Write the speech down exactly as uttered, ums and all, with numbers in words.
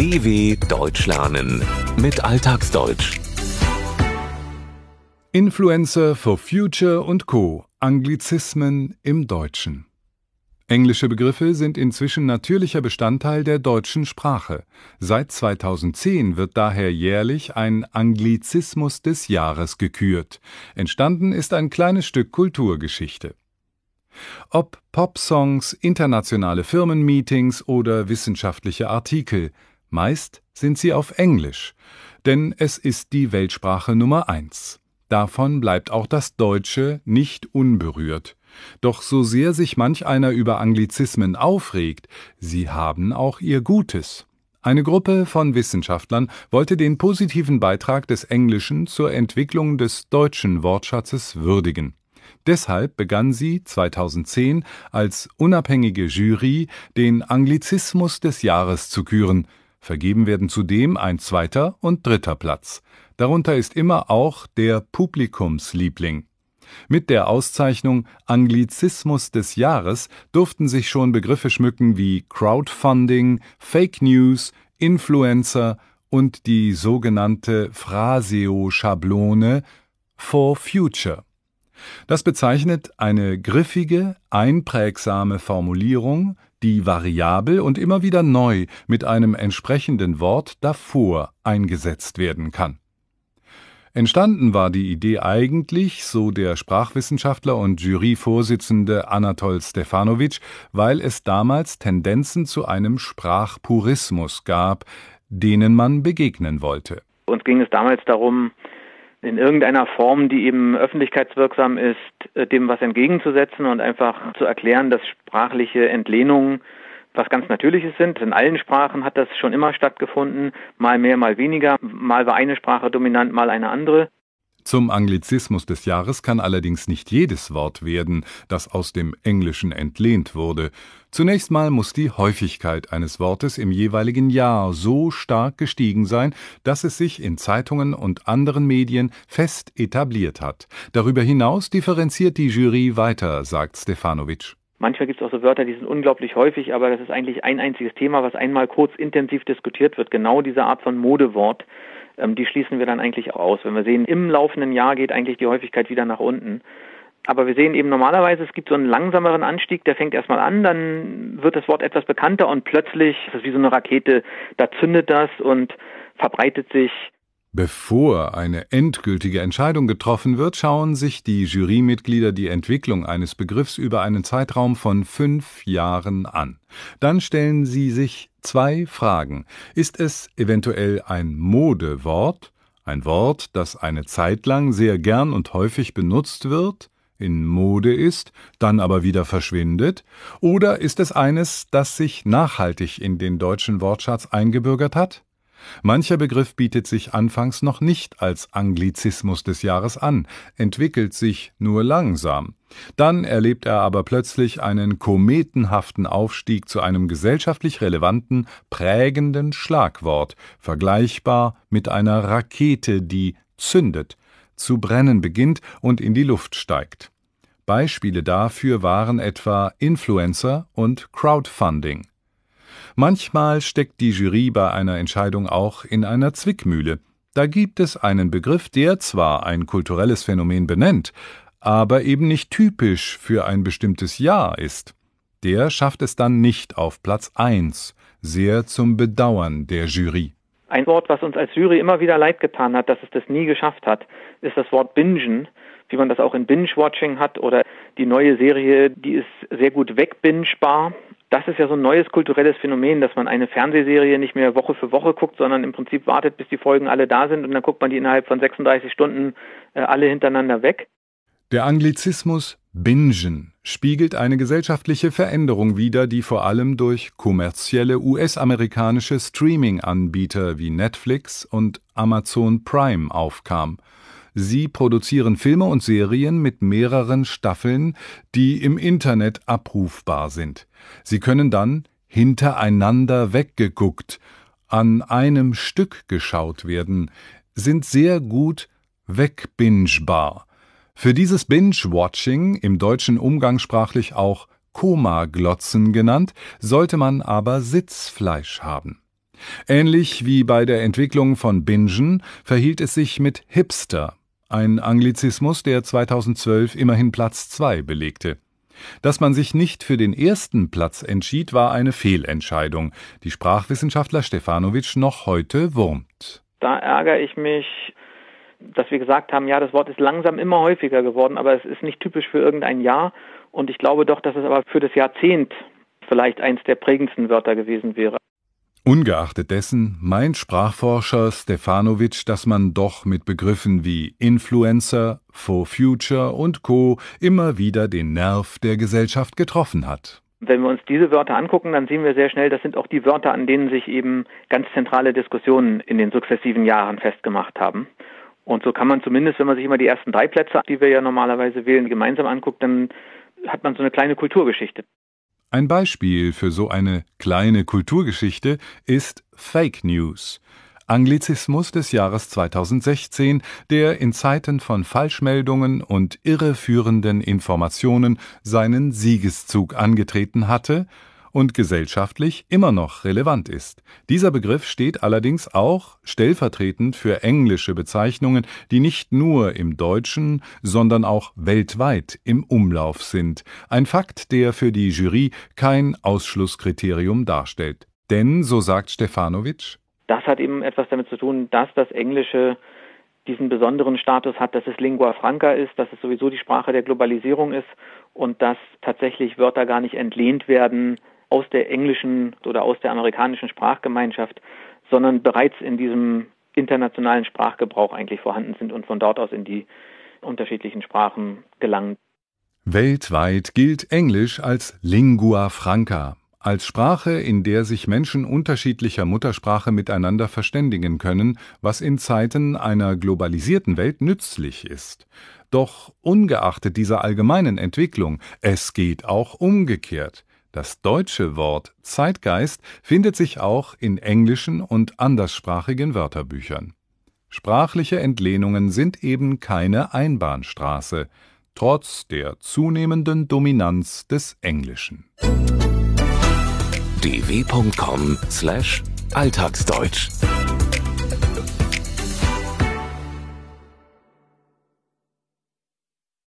D W Deutsch lernen mit Alltagsdeutsch. Influencer for Future und Co. Anglizismen im Deutschen. Englische Begriffe sind inzwischen natürlicher Bestandteil der deutschen Sprache. Seit zweitausendzehn wird daher jährlich ein Anglizismus des Jahres gekürt. Entstanden ist ein kleines Stück Kulturgeschichte. Ob Popsongs, internationale Firmenmeetings oder wissenschaftliche Artikel, meist sind sie auf Englisch, denn es ist die Weltsprache Nummer eins. Davon bleibt auch das Deutsche nicht unberührt. Doch so sehr sich manch einer über Anglizismen aufregt, sie haben auch ihr Gutes. Eine Gruppe von Wissenschaftlern wollte den positiven Beitrag des Englischen zur Entwicklung des deutschen Wortschatzes würdigen. Deshalb begann sie zweitausendzehn als unabhängige Jury den Anglizismus des Jahres zu küren. Vergeben werden zudem ein zweiter und dritter Platz. Darunter ist immer auch der Publikumsliebling. Mit der Auszeichnung Anglizismus des Jahres durften sich schon Begriffe schmücken wie Crowdfunding, Fake News, Influencer und die sogenannte Phraseo-Schablone For Future. Das bezeichnet eine griffige, einprägsame Formulierung, die variabel und immer wieder neu mit einem entsprechenden Wort davor eingesetzt werden kann. Entstanden war die Idee eigentlich, so der Sprachwissenschaftler und Juryvorsitzende Anatol Stefanowitsch, weil es damals Tendenzen zu einem Sprachpurismus gab, denen man begegnen wollte. Uns ging es damals darum, in irgendeiner Form, die eben öffentlichkeitswirksam ist, dem was entgegenzusetzen und einfach zu erklären, dass sprachliche Entlehnungen was ganz Natürliches sind. In allen Sprachen hat das schon immer stattgefunden, mal mehr, mal weniger, mal war eine Sprache dominant, mal eine andere. Zum Anglizismus des Jahres kann allerdings nicht jedes Wort werden, das aus dem Englischen entlehnt wurde. Zunächst mal muss die Häufigkeit eines Wortes im jeweiligen Jahr so stark gestiegen sein, dass es sich in Zeitungen und anderen Medien fest etabliert hat. Darüber hinaus differenziert die Jury weiter, sagt Stefanowitsch. Manchmal gibt es auch so Wörter, die sind unglaublich häufig, aber das ist eigentlich ein einziges Thema, was einmal kurz intensiv diskutiert wird. Genau diese Art von Modewort, ähm, die schließen wir dann eigentlich auch aus. Wenn wir sehen, im laufenden Jahr geht eigentlich die Häufigkeit wieder nach unten. Aber wir sehen eben normalerweise, es gibt so einen langsameren Anstieg, der fängt erstmal an, dann wird das Wort etwas bekannter und plötzlich, das ist wie so eine Rakete, da zündet das und verbreitet sich. Bevor eine endgültige Entscheidung getroffen wird, schauen sich die Jurymitglieder die Entwicklung eines Begriffs über einen Zeitraum von fünf Jahren an. Dann stellen sie sich zwei Fragen. Ist es eventuell ein Modewort, ein Wort, das eine Zeit lang sehr gern und häufig benutzt wird, in Mode ist, dann aber wieder verschwindet? Oder ist es eines, das sich nachhaltig in den deutschen Wortschatz eingebürgert hat? Mancher Begriff bietet sich anfangs noch nicht als Anglizismus des Jahres an, entwickelt sich nur langsam. Dann erlebt er aber plötzlich einen kometenhaften Aufstieg zu einem gesellschaftlich relevanten, prägenden Schlagwort, vergleichbar mit einer Rakete, die zündet, zu brennen beginnt und in die Luft steigt. Beispiele dafür waren etwa Influencer und Crowdfunding. Manchmal steckt die Jury bei einer Entscheidung auch in einer Zwickmühle. Da gibt es einen Begriff, der zwar ein kulturelles Phänomen benennt, aber eben nicht typisch für ein bestimmtes Jahr ist. Der schafft es dann nicht auf Platz eins, sehr zum Bedauern der Jury. Ein Wort, was uns als Jury immer wieder leid getan hat, dass es das nie geschafft hat, ist das Wort bingen, wie man das auch in Binge-Watching hat oder die neue Serie, die ist sehr gut wegbingebar. Das ist ja so ein neues kulturelles Phänomen, dass man eine Fernsehserie nicht mehr Woche für Woche guckt, sondern im Prinzip wartet, bis die Folgen alle da sind und dann guckt man die innerhalb von sechsunddreißig Stunden äh, alle hintereinander weg. Der Anglizismus Bingen spiegelt eine gesellschaftliche Veränderung wider, die vor allem durch kommerzielle U S-amerikanische Streaming-Anbieter wie Netflix und Amazon Prime aufkam. Sie produzieren Filme und Serien mit mehreren Staffeln, die im Internet abrufbar sind. Sie können dann hintereinander weggeguckt, an einem Stück geschaut werden, sind sehr gut wegbingebar. Für dieses Binge-Watching, im Deutschen umgangssprachlich auch Komaglotzen genannt, sollte man aber Sitzfleisch haben. Ähnlich wie bei der Entwicklung von Bingen verhielt es sich mit Hipster, ein Anglizismus, der zweitausendzwölf immerhin Platz zwei belegte. Dass man sich nicht für den ersten Platz entschied, war eine Fehlentscheidung, die Sprachwissenschaftler Stefanowitsch noch heute wurmt. Da ärgere ich mich, dass wir gesagt haben, ja, das Wort ist langsam immer häufiger geworden, aber es ist nicht typisch für irgendein Jahr. Und ich glaube doch, dass es aber für das Jahrzehnt vielleicht eins der prägendsten Wörter gewesen wäre. Ungeachtet dessen meint Sprachforscher Stefanowitsch, dass man doch mit Begriffen wie Influencer, For Future und Co. immer wieder den Nerv der Gesellschaft getroffen hat. Wenn wir uns diese Wörter angucken, dann sehen wir sehr schnell, das sind auch die Wörter, an denen sich eben ganz zentrale Diskussionen in den sukzessiven Jahren festgemacht haben. Und so kann man zumindest, wenn man sich immer die ersten drei Plätze, die wir ja normalerweise wählen, gemeinsam anguckt, dann hat man so eine kleine Kulturgeschichte. Ein Beispiel für so eine kleine Kulturgeschichte ist Fake News, Anglizismus des Jahres zweitausendsechzehn, der in Zeiten von Falschmeldungen und irreführenden Informationen seinen Siegeszug angetreten hatte und gesellschaftlich immer noch relevant ist. Dieser Begriff steht allerdings auch stellvertretend für englische Bezeichnungen, die nicht nur im Deutschen, sondern auch weltweit im Umlauf sind. Ein Fakt, der für die Jury kein Ausschlusskriterium darstellt. Denn, so sagt Stefanowitsch, das hat eben etwas damit zu tun, dass das Englische diesen besonderen Status hat, dass es lingua franca ist, dass es sowieso die Sprache der Globalisierung ist und dass tatsächlich Wörter gar nicht entlehnt werden aus der englischen oder aus der amerikanischen Sprachgemeinschaft, sondern bereits in diesem internationalen Sprachgebrauch eigentlich vorhanden sind und von dort aus in die unterschiedlichen Sprachen gelangen. Weltweit gilt Englisch als Lingua Franca, als Sprache, in der sich Menschen unterschiedlicher Muttersprache miteinander verständigen können, was in Zeiten einer globalisierten Welt nützlich ist. Doch ungeachtet dieser allgemeinen Entwicklung, es geht auch umgekehrt. Das deutsche Wort Zeitgeist findet sich auch in englischen und anderssprachigen Wörterbüchern. Sprachliche Entlehnungen sind eben keine Einbahnstraße, trotz der zunehmenden Dominanz des Englischen. d w punkt com slash alltagsdeutsch